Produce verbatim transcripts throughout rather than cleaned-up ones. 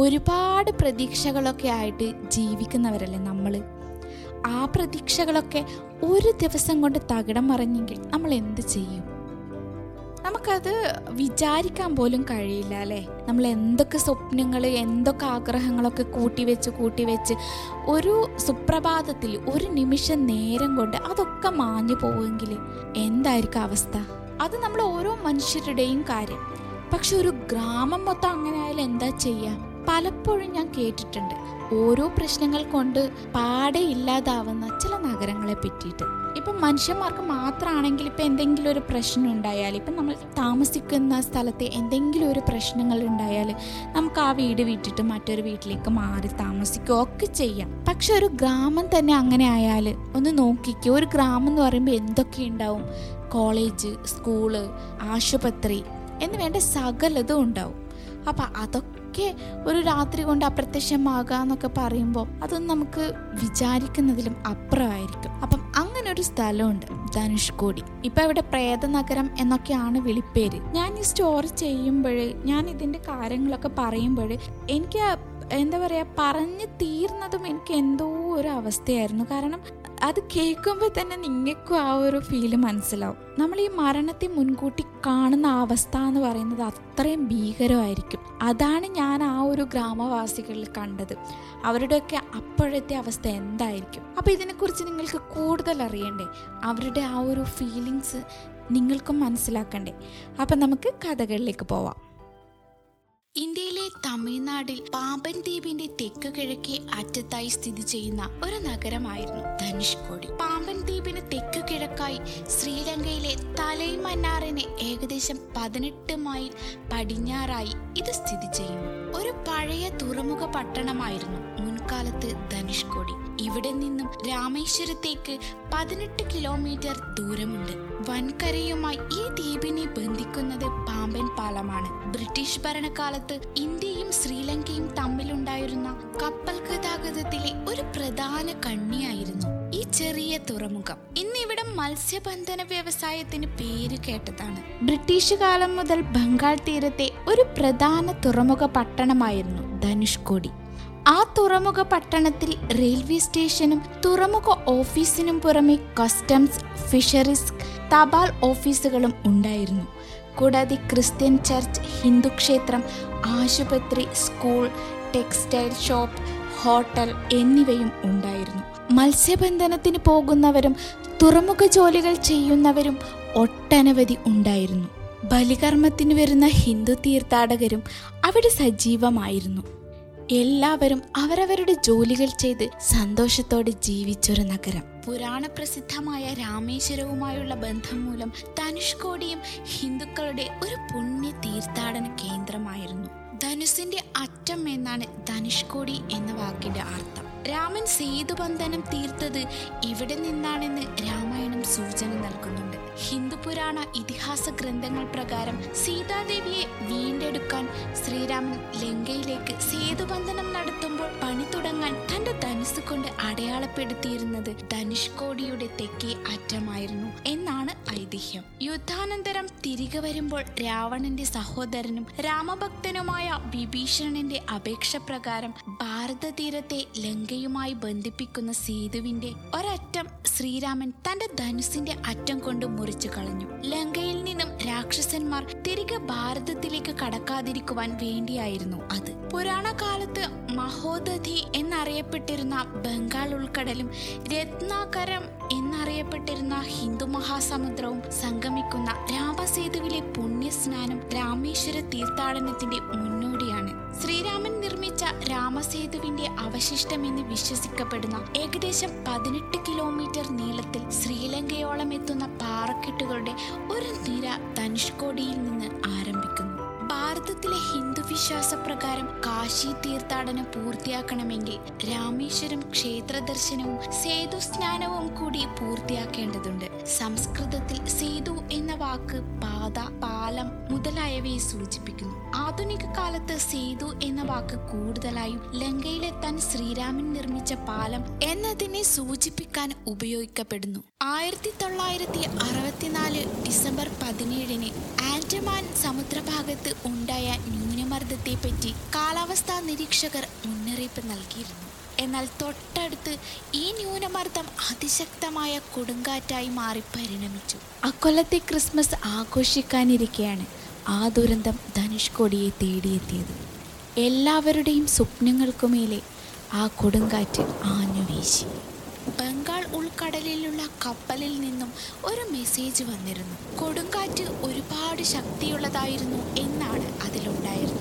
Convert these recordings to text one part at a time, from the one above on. ഒരുപാട് പ്രതീക്ഷകളൊക്കെ ആയിട്ട് ജീവിക്കുന്നവരല്ലേ നമ്മൾ. ആ പ്രതീക്ഷകളൊക്കെ ഒരു ദിവസം കൊണ്ട് തകിടം മറിഞ്ഞെങ്കിൽ നമ്മൾ എന്ത് ചെയ്യും? നമുക്കത് വിചാരിക്കാൻ പോലും കഴിയില്ല അല്ലേ. നമ്മൾ എന്തൊക്കെ സ്വപ്നങ്ങൾ, എന്തൊക്കെ ആഗ്രഹങ്ങളൊക്കെ കൂട്ടിവെച്ച് കൂട്ടിവെച്ച് ഒരു സുപ്രഭാതത്തിൽ ഒരു നിമിഷം നേരം കൊണ്ട് അതൊക്കെ മാഞ്ഞു പോവുമെങ്കിൽ എന്തായിരിക്കും അവസ്ഥ? അത് നമ്മൾ ഓരോ മനുഷ്യരുടെയും കാര്യം. പക്ഷെ ഒരു ഗ്രാമം മൊത്തം അങ്ങനെ ആയാലും എന്താ ചെയ്യുക? പലപ്പോഴും ഞാൻ കേട്ടിട്ടുണ്ട് ഓരോ പ്രശ്നങ്ങൾ കൊണ്ട് പാടെ ഇല്ലാതാവുന്ന ചില നഗരങ്ങളെ പറ്റിയിട്ട്. ഇപ്പം മനുഷ്യന്മാർക്ക് മാത്രമാണെങ്കിൽ ഇപ്പം എന്തെങ്കിലും ഒരു പ്രശ്നം ഉണ്ടായാൽ, ഇപ്പം നമ്മൾ താമസിക്കുന്ന സ്ഥലത്തെ എന്തെങ്കിലും ഒരു പ്രശ്നങ്ങൾ ഉണ്ടായാൽ നമുക്ക് ആ വീട് വിട്ടിട്ട് മറ്റൊരു വീട്ടിലേക്ക് മാറി താമസിക്കുക ഒക്കെ ചെയ്യാം. പക്ഷെ ഒരു ഗ്രാമം തന്നെ അങ്ങനെ ആയാൽ ഒന്ന് നോക്കിക്കുക. ഒരു ഗ്രാമം എന്ന് പറയുമ്പോൾ എന്തൊക്കെ ഉണ്ടാവും? കോളേജ്, സ്കൂള്, ആശുപത്രി എന്ന് വേണ്ട സകലതും ഉണ്ടാവും. അപ്പം അതൊക്കെ ഒരു രാത്രി കൊണ്ട് അപ്രത്യക്ഷമാകുക എന്നൊക്കെ പറയുമ്പോൾ അതൊന്നും നമുക്ക് വിചാരിക്കുന്നതിലും അപ്പുറമായിരിക്കും. അപ്പം അങ്ങനെ ഒരു സ്ഥലമുണ്ട് ധനുഷ്കോടി. ഇപ്പം ഇവിടെ പ്രേതനഗരം എന്നൊക്കെയാണ് വിളിപ്പേര്. ഞാൻ ഈ സ്റ്റോറി ചെയ്യുമ്പോൾ, ഞാൻ ഇതിൻ്റെ കാര്യങ്ങളൊക്കെ പറയുമ്പോൾ എനിക്ക് എന്താ പറയുക, പറഞ്ഞു തീർന്നതും എനിക്ക് എന്തോ ഒരു അവസ്ഥയായിരുന്നു. കാരണം അത് കേൾക്കുമ്പോൾ തന്നെ നിങ്ങൾക്കും ആ ഒരു ഫീല് മനസ്സിലാവും. നമ്മൾ ഈ മരണത്തെ മുൻകൂട്ടി കാണുന്ന അവസ്ഥ എന്ന് പറയുന്നത് അത്രയും ഭീകരമായിരിക്കും. അതാണ് ഞാൻ ആ ഒരു ഗ്രാമവാസികളിൽ കണ്ടത്. അവരുടെയൊക്കെ അപ്പോഴത്തെ അവസ്ഥ എന്തായിരിക്കും? അപ്പോൾ ഇതിനെക്കുറിച്ച് നിങ്ങൾക്ക് കൂടുതൽ അറിയണ്ടേ? അവരുടെ ആ ഒരു ഫീലിങ്സ് നിങ്ങൾക്കും മനസ്സിലാക്കണ്ടേ? അപ്പം നമുക്ക് കഥകളിലേക്ക് പോവാം. ഇന്ത്യയിലെ തമിഴ്നാട്ടിൽ പാമ്പൻ ദ്വീപിന്റെ തെക്ക് കിഴക്കേ അറ്റത്തായി സ്ഥിതി ചെയ്യുന്ന ഒരു നഗരമായിരുന്നു ധനുഷ്കോടി. പാമ്പൻ ദ്വീപിന് തെക്ക് കിഴക്കായി ശ്രീലങ്കയിലെ തലൈമന്നാറിന് ഏകദേശം പതിനെട്ട് മൈൽ പടിഞ്ഞാറായി ഇത് സ്ഥിതി ചെയ്യുന്നു. ഒരു പഴയ തുറമുഖ പട്ടണമായിരുന്നു മുൻകാലത്ത് ധനുഷ്കോടി. ഇവിടെ നിന്നും രാമേശ്വരത്തേക്ക് പതിനെട്ട് കിലോമീറ്റർ ദൂരമുണ്ട്. വൻകരയുമായി ഈ ദ്വീപിനെ ബന്ധിക്കുന്നത് പാമ്പൻ പാലമാണ്. ബ്രിട്ടീഷ് ഭരണകാലത്ത് ഇന്ത്യയും ശ്രീലങ്കയും തമ്മിലുണ്ടായിരുന്ന കപ്പൽ ഗതാഗതത്തിലെ ഒരു പ്രധാന കണ്ണിയായിരുന്നു ഈ ചെറിയ തുറമുഖം. ഇന്നിവിടെ മത്സ്യബന്ധന വ്യവസായത്തിന് പേര് കേട്ടതാണ്. ബ്രിട്ടീഷ് കാലം മുതൽ ബംഗാൾ തീരത്തെ ഒരു പ്രധാന തുറമുഖ പട്ടണമായിരുന്നു ധനുഷ്കോടി. ആ തുറമുഖ പട്ടണത്തിൽ റെയിൽവേ സ്റ്റേഷനും തുറമുഖ ഓഫീസിനും പുറമെ കസ്റ്റംസ്, ഫിഷറീസ്, തപാൽ ഓഫീസുകളും ഉണ്ടായിരുന്നു. കൂടാതെ ക്രിസ്ത്യൻ ചർച്ച്, ഹിന്ദു ക്ഷേത്രം, ആശുപത്രി, സ്കൂൾ, ടെക്സ്റ്റൈൽ ഷോപ്പ്, ഹോട്ടൽ എന്നിവയും ഉണ്ടായിരുന്നു. മത്സ്യബന്ധനത്തിന് പോകുന്നവരും തുറമുഖ ജോലികൾ ചെയ്യുന്നവരും ഒട്ടനവധി ഉണ്ടായിരുന്നു. ബലികർമ്മത്തിന് വരുന്ന ഹിന്ദു തീർത്ഥാടകരും അവിടെ സജീവമായിരുന്നു. എല്ലാവരും അവരവരുടെ ജോലികൾ ചെയ്ത് സന്തോഷത്തോടെ ജീവിച്ചൊരു നഗരം. പുരാണ പ്രസിദ്ധമായ രാമേശ്വരവുമായുള്ള ബന്ധം മൂലം ധനുഷ്കോടിയും ഹിന്ദുക്കളുടെ ഒരു പുണ്യ തീർത്ഥാടന കേന്ദ്രമായിരുന്നു. ധനുസിന്റെ അറ്റം എന്നാണ് ധനുഷ്കോടി എന്ന വാക്കിന്റെ അർത്ഥം. രാമൻ സേതുബന്ധനം തീർത്തത് ഇവിടെ നിന്നാണെന്ന് രാമായണം സൂചന നൽകുന്നുണ്ട്. ഹിന്ദു പുരാണ ഇതിഹാസ ഗ്രന്ഥങ്ങൾ പ്രകാരം സീതാദേവിയെ വീണ്ടെടുക്കാൻ ശ്രീരാമൻ ലങ്കയിലേക്ക് സേതുബന്ധനം നടത്തുമ്പോൾ പണി തുടങ്ങാൻ തന്റെ ധനുസ് കൊണ്ട് അടയാളപ്പെടുത്തിയിരുന്നത് ധനുഷ്കോടിയുടെ തെക്കേ അറ്റമായിരുന്നു എന്നാണ് ഐതിഹ്യം. യുദ്ധാനന്തരം തിരികെ വരുമ്പോൾ രാവണന്റെ സഹോദരനും രാമഭക്തനുമായ വിഭീഷണന്റെ അപേക്ഷ പ്രകാരം ഭാരത തീരത്തെ ലങ്കയുമായി ബന്ധിപ്പിക്കുന്ന സേതുവിന്റെ ഒരറ്റം ശ്രീരാമൻ തന്റെ ധനുസിന്റെ അറ്റം കൊണ്ട് മുറിച്ചു കളഞ്ഞു. ലങ്കയിൽ നിന്നും രാക്ഷസന്മാർ തിരികെ ഭാരതത്തിലേക്ക് കടക്കാതിരിക്കുവാൻ വേണ്ടിയായിരുന്നു അത്. പുരാണകാലത്ത് മഹോദധി എന്നറിയപ്പെട്ടിരുന്ന ബംഗാൾ ഉൾക്കടലും രത്നാകരം എന്നറിയപ്പെട്ടിരുന്ന ഹിന്ദു മഹാസമുദ്രവും സംഗമിക്കുന്ന രാമസേതുവിലെ പുണ്യസ്നാനം രാമേശ്വര തീർത്ഥാടനത്തിന്റെ മുന്നോടിയാണ്. ശ്രീരാമൻ നിർമ്മിച്ച രാമസേതുവിന്റെ അവശിഷ്ടം എന്ന് വിശ്വസിക്കപ്പെടുന്ന ഏകദേശം പതിനെട്ട് കിലോമീറ്റർ നീളത്തിൽ ശ്രീലങ്കയോളം എത്തുന്ന പാറക്കെട്ടുകളുടെ ഒരു നിര ധനുഷ്കോടിയിൽ നിന്ന് ആരംഭിക്കുന്നു. ഭാരതത്തിലെ ഹിന്ദു വിശ്വാസപ്രകാരം കാശി തീർത്ഥാടനം പൂർത്തിയാക്കണമെങ്കിൽ രാമേശ്വരം ക്ഷേത്ര ദർശനവും സേതു സ്നാനവും കൂടി പൂർത്തിയാക്കേണ്ടതുണ്ട്. സംസ്കൃതത്തിൽ സേതു എന്ന വാക്ക് പാത, പാലം മുതലായവയെ സൂചിപ്പിക്കുന്നു. ആധുനിക കാലത്ത് സേതു എന്ന വാക്ക് കൂടുതലായും ലങ്കയിലെത്താൻ ശ്രീരാമൻ നിർമ്മിച്ച പാലം എന്നതിനെ സൂചിപ്പിക്കാൻ ഉപയോഗിക്കപ്പെടുന്നു. ആയിരത്തി തൊള്ളായിരത്തി അറുപത്തിനാല് ഡിസംബർ പതിനേഴിന് ആൻഡമാൻ സമുദ്രഭാഗത്ത് ഉണ്ടായ ന്യൂനമർദ്ദം ന്യൂനമർദ്ദത്തെപ്പറ്റി കാലാവസ്ഥാ നിരീക്ഷകർ മുന്നറിയിപ്പ് നൽകിയിരുന്നു. എന്നാൽ തൊട്ടടുത്ത് ഈ ന്യൂനമർദ്ദം അതിശക്തമായ കൊടുങ്കാറ്റായി മാറി പരിണമിച്ചു. അക്കൊല്ലത്തെ ക്രിസ്മസ് ആഘോഷിക്കാനിരിക്കെയാണ് ആ ദുരന്തം ധനുഷ്കോടിയെ തേടിയെത്തിയത്. എല്ലാവരുടെയും സ്വപ്നങ്ങൾക്കുമേലെ ആ കൊടുങ്കാറ്റ് ആഞ്ഞുവീശി. ബംഗാൾ ഉൾക്കടലിലുള്ള കപ്പലിൽ നിന്നും ഒരു മെസ്സേജ് വന്നിരുന്നു. കൊടുങ്കാറ്റ് ഒരുപാട് ശക്തിയുള്ളതായിരുന്നു എന്നാണ് അതിലുണ്ടായിരുന്നത്.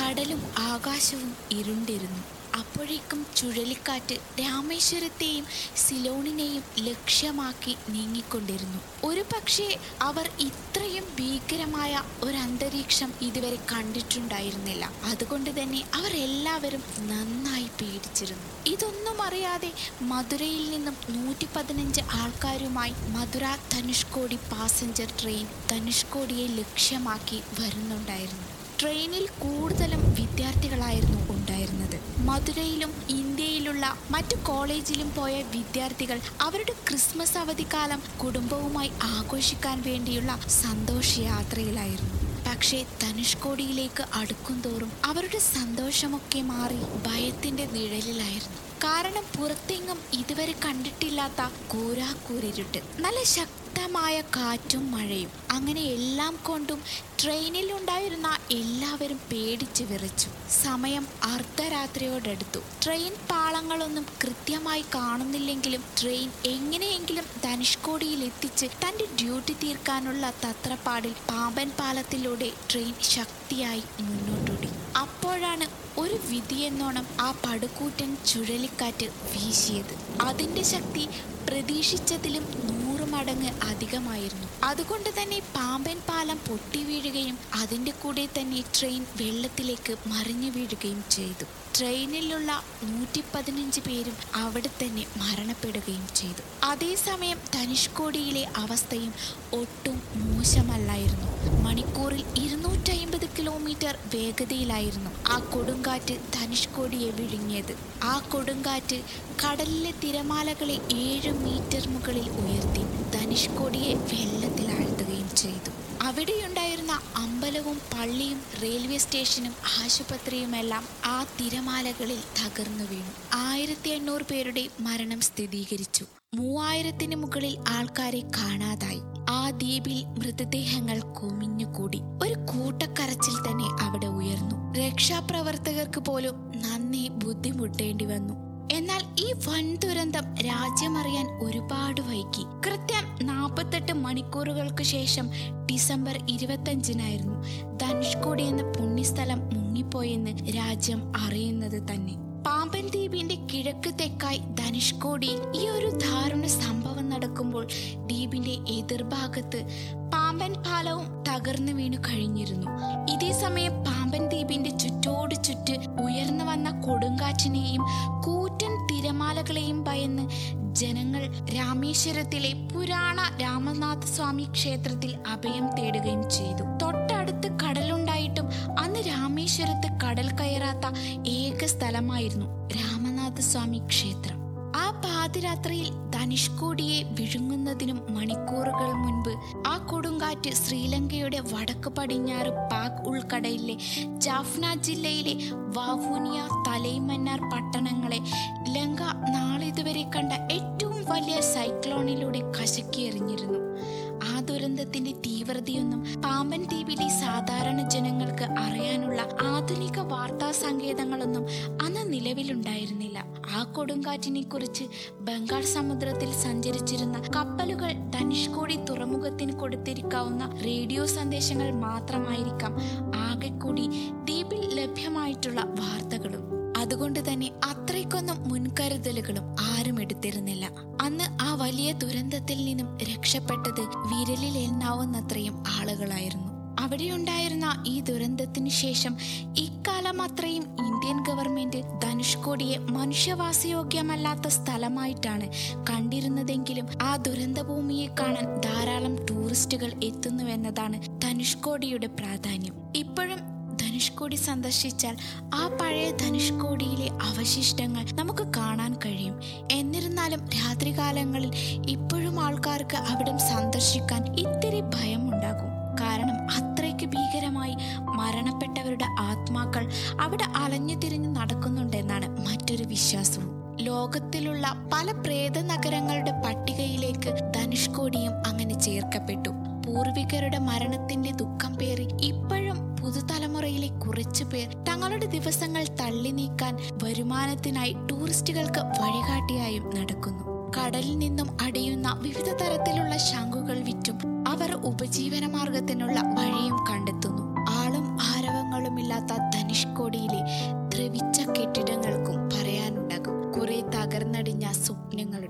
കടലും ആകാശവും ഇരുണ്ടിരുന്നു. അപ്പോഴേക്കും ചുഴലിക്കാറ്റ് രാമേശ്വരത്തെയും സിലോണിനെയും ലക്ഷ്യമാക്കി നീങ്ങിക്കൊണ്ടിരുന്നു. ഒരു പക്ഷേ അവർ ഇത്രയും ഭീകരമായ ഒരന്തരീക്ഷം ഇതുവരെ കണ്ടിട്ടുണ്ടായിരുന്നില്ല. അതുകൊണ്ട് തന്നെ അവർ എല്ലാവരും നന്നായി പേടിച്ചിരുന്നു. ഇതൊന്നും അറിയാതെ മധുരയിൽ നിന്നും നൂറ്റി പതിനഞ്ച് ആൾക്കാരുമായി മധുര ധനുഷ്കോടി പാസഞ്ചർ ട്രെയിൻ ധനുഷ്കോടിയെ ലക്ഷ്യമാക്കി വരുന്നുണ്ടായിരുന്നു. ട്രെയിനിൽ കൂടുതലും വിദ്യാർത്ഥികളായിരുന്നു ഉണ്ടായിരുന്നത്. മധുരയിലും ഇന്ത്യയിലുള്ള മറ്റു കോളേജിലും പോയ വിദ്യാർത്ഥികൾ അവരുടെ ക്രിസ്മസ് അവധിക്കാലം കുടുംബവുമായി ആഘോഷിക്കാൻ വേണ്ടിയുള്ള സന്തോഷയാത്രയിലായിരുന്നു. പക്ഷേ ധനുഷ്കോടിയിലേക്ക് അടുക്കുംതോറും അവരുടെ സന്തോഷമൊക്കെ മാറി ഭയത്തിന്റെ നിഴലിലായിരുന്നു. കാരണം പുറത്തെങ്ങും ഇതുവരെ കണ്ടിട്ടില്ലാത്ത കൂരാക്കൂരിരുട്ട്, നല്ല ശക്തമായ കാറ്റും മഴയും. അങ്ങനെ എല്ലാം കൊണ്ടും ട്രെയിനിൽ ഉണ്ടായിരുന്ന എല്ലാവരും പേടിച്ചു വിറച്ചു. സമയം അർദ്ധരാത്രിയോടടുത്തു. ട്രെയിൻ പാളങ്ങളൊന്നും കൃത്യമായി കാണുന്നില്ലെങ്കിലും ട്രെയിൻ എങ്ങനെയെങ്കിലും ധനുഷ്കോടിയിൽ എത്തിച്ച് തൻ്റെ ഡ്യൂട്ടി തീർക്കാനുള്ള തത്രപ്പാടിൽ പാമ്പൻ പാലത്തിലൂടെ ട്രെയിൻ ശക്തിയായി മുന്നോട്ടോടി. അപ്പോഴാണ് ഒരു വിധിയെന്നോണം ആ പടുകൂറ്റൻ ചുഴലിക്കാറ്റ് വീശിയത്. അതിൻ്റെ ശക്തി പ്രതീക്ഷിച്ചതിലും നൂറ് മടങ്ങ് അധികമായിരുന്നു. അതുകൊണ്ട് തന്നെ പാമ്പൻ പാലം പൊട്ടി വീഴുകയും അതിൻ്റെ കൂടെ തന്നെ ട്രെയിൻ വെള്ളത്തിലേക്ക് മറിഞ്ഞു വീഴുകയും ചെയ്തു. ട്രെയിനിലുള്ള നൂറ്റി പതിനഞ്ച് പേരും അവിടെ തന്നെ മരണപ്പെടുകയും ചെയ്തു. അതേസമയം ധനുഷ്കോടിയിലെ അവസ്ഥയും ഒട്ടും മോശമല്ലായിരുന്നു. മണിക്കൂറിൽ ഇരുന്നൂറ്റി അമ്പത് കിലോമീറ്റർ വേഗതയിലായിരുന്നു ആ കൊടുങ്കാറ്റ് ധനുഷ്കോടിയെ വിഴുങ്ങിയത്. ആ കൊടുങ്കാറ്റ് കടലിലെ തിരമാലകളെ ഏഴ് മീറ്റർ മുകളിൽ ഉയർത്തി ധനുഷ്കോടിയെ വെള്ളത്തിലാഴ്ത്തുകയും ചെയ്തു. അവിടെയുണ്ടായിരുന്ന അമ്പലവും പള്ളിയും റെയിൽവേ സ്റ്റേഷനും ആശുപത്രിയുമെല്ലാം ആ തിരമാലകളിൽ തകർന്നു വീണു. ആയിരത്തി എണ്ണൂറ് പേരുടെ മരണം സ്ഥിരീകരിച്ചു. മൂവായിരത്തിന് മുകളിൽ ആൾക്കാരെ കാണാതായി. ആ ദ്വീപിൽ മൃതദേഹങ്ങൾ കുമിഞ്ഞുകൂടി. ഒരു കൂട്ടക്കരച്ചിൽ തന്നെ അവിടെ ഉയർന്നു. രക്ഷാപ്രവർത്തകർക്ക് പോലും നന്ദി ബുദ്ധിമുട്ടേണ്ടി വന്നു. എന്നാൽ ഈ വൻ ദുരന്തം രാജ്യമറിയാൻ ഒരുപാട് വൈകി. കൃത്യം നാൽപ്പത്തെട്ട് മണിക്കൂറുകൾക്ക് ശേഷം ഡിസംബർ ഇരുപത്തഞ്ചിനായിരുന്നു ധനുഷ്കോടി എന്ന പുണ്യസ്ഥലം മുങ്ങിപ്പോയെന്ന് രാജ്യം അറിയുന്നത് തന്നെ. പാമ്പൻ ദ്വീപിന്റെ കിഴക്ക് തെക്കായി ധനുഷ്കോടിയിൽ ഈ ഒരു ദാരുണ സംഭവം നടക്കുമ്പോൾ ദ്വീപിന്റെ എതിർഭാഗത്ത് പാമ്പൻ പാലവും തകർന്നു വീണു കഴിഞ്ഞിരുന്നു. ഇതേ സമയം പാമ്പൻ ദ്വീപിന്റെ ചുറ്റോട് ചുറ്റ് ഉയർന്നു വന്ന കൊടുങ്കാറ്റിനെയും കൂറ്റൻ തിരമാലകളെയും ഭയന്ന് ജനങ്ങൾ രാമേശ്വരത്തിലെ പുരാണ രാമനാഥസ്വാമി ക്ഷേത്രത്തിൽ അഭയം തേടുകയും ചെയ്തു. തൊട്ടടുത്ത് കടലുണ്ടായിട്ടും അന്ന് രാമേശ്വരത്ത് കടൽ കയറാത്ത ഏക സ്ഥലമായിരുന്നു രാമനാഥസ്വാമി ക്ഷേത്രം. ആ പാതിരാത്രിയിൽ ധനുഷ്കോടിയെ വിഴുങ്ങുന്നതിനും മണിക്കൂറുകൾ മുൻപ് ആ കൊടുങ്കാറ്റ് ശ്രീലങ്കയുടെ വടക്ക് പടിഞ്ഞാറ് പാക് ഉൾക്കടലിലെ ജാഫ്ന ജില്ലയിലെ വാവൂനിയ, തലൈമന്നാർ പട്ടണങ്ങളെ ലങ്ക നാളിതുവരെ കണ്ട ഏറ്റവും വലിയ സൈക്ലോണിലൂടെ കശക്കിയെറിഞ്ഞിരുന്നു. ആ ദുരന്തത്തിന്റെ തീവ്രതയൊന്നും പാമ്പൻ ദ്വീപിലെ സാധാരണ ജനങ്ങൾക്ക് അറിയാനുള്ള ആധുനിക വാർത്താ സങ്കേതങ്ങളൊന്നും അന്ന് നിലവിലുണ്ടായിരുന്നില്ല. ആ കൊടുങ്കാറ്റിനെ കുറിച്ച് ബംഗാൾ സമുദ്രത്തിൽ സഞ്ചരിച്ചിരുന്ന കപ്പലുകൾ ധനുഷ്കോടി തുറമുഖത്തിന് കൊടുത്തിരിക്കാവുന്ന റേഡിയോ സന്ദേശങ്ങൾ മാത്രമായിരിക്കാം ആകെക്കൂടി ദ്വീപിൽ ലഭ്യമായിട്ടുള്ള വാർത്തകളും. അതുകൊണ്ട് തന്നെ അത്രയ്ക്കൊന്നും മുൻകരുതലുകളും ആരും എടുത്തിരുന്നില്ല. അന്ന് ആ വലിയ ദുരന്തത്തിൽ നിന്നും രക്ഷപ്പെട്ടത് വിരലിൽ എണ്ണാവുന്നത്രയും ആളുകളായിരുന്നു. അവിടെയുണ്ടായിരുന്ന ഈ ദുരന്തത്തിന് ശേഷം ഇക്കാലം അത്രയും ഇന്ത്യൻ ഗവൺമെന്റ് ധനുഷ്കോടിയെ മനുഷ്യവാസയോഗ്യമല്ലാത്ത സ്ഥലമായിട്ടാണ് കണ്ടിരുന്നതെങ്കിലും ആ ദുരന്തഭൂമിയെ കാണാൻ ധാരാളം ടൂറിസ്റ്റുകൾ എത്തുന്നുവെന്നതാണ് ധനുഷ്കോടിയുടെ പ്രാധാന്യം. ഇപ്പോഴും ധനുഷ്കോടി സന്ദർശിച്ചാൽ ആ പഴയ ധനുഷ്കോടിയിലെ അവശിഷ്ടങ്ങൾ നമുക്ക് കാണാൻ കഴിയും. എന്നിരുന്നാലും രാത്രികാലങ്ങളിൽ ഇപ്പോഴും ആൾക്കാർക്ക് അവിടം സന്ദർശിക്കാൻ ഇത്തിരി ഭയമുണ്ടാകും. കാരണം അത്രയ്ക്ക് ഭീകരമായ കാരണമായി മരണപ്പെട്ടവരുടെ ആത്മാക്കൾ അവിടെ അലഞ്ഞു തിരിഞ്ഞു നടക്കുന്നുണ്ടെന്നാണ് മറ്റൊരു വിശ്വാസവും. ലോകത്തിലുള്ള പല പ്രേത നഗരങ്ങളുടെ പട്ടികയിലേക്ക് ധനുഷ്കോടിയും അങ്ങനെ ചേർക്കപ്പെട്ടു. പൂർവികരുടെ മരണത്തിന്റെ ദുഃഖം പേറി ഇപ്പോഴും പുതുതലമുറയിലെ കുറച്ചു പേർ തങ്ങളുടെ ദിവസങ്ങൾ തള്ളി നീക്കാൻ വരുമാനത്തിനായി ടൂറിസ്റ്റുകൾക്ക് വഴികാട്ടിയായും നടക്കുന്നു. കടലിൽ നിന്നും അടിയുന്ന വിവിധ തരത്തിലുള്ള ശംഖുകൾ വിറ്റും അവർ ഉപജീവന മാർഗത്തിനുള്ള വഴിയും കണ്ടെത്തുന്നു. ആളും ആരവങ്ങളുമില്ലാത്ത ധനുഷ്കോടിയിലെ ദ്രവിച്ച കെട്ടിടങ്ങൾക്കും പറയാനുണ്ടാകും കുറെ തകർന്നടിഞ്ഞ സ്വപ്നങ്ങൾ.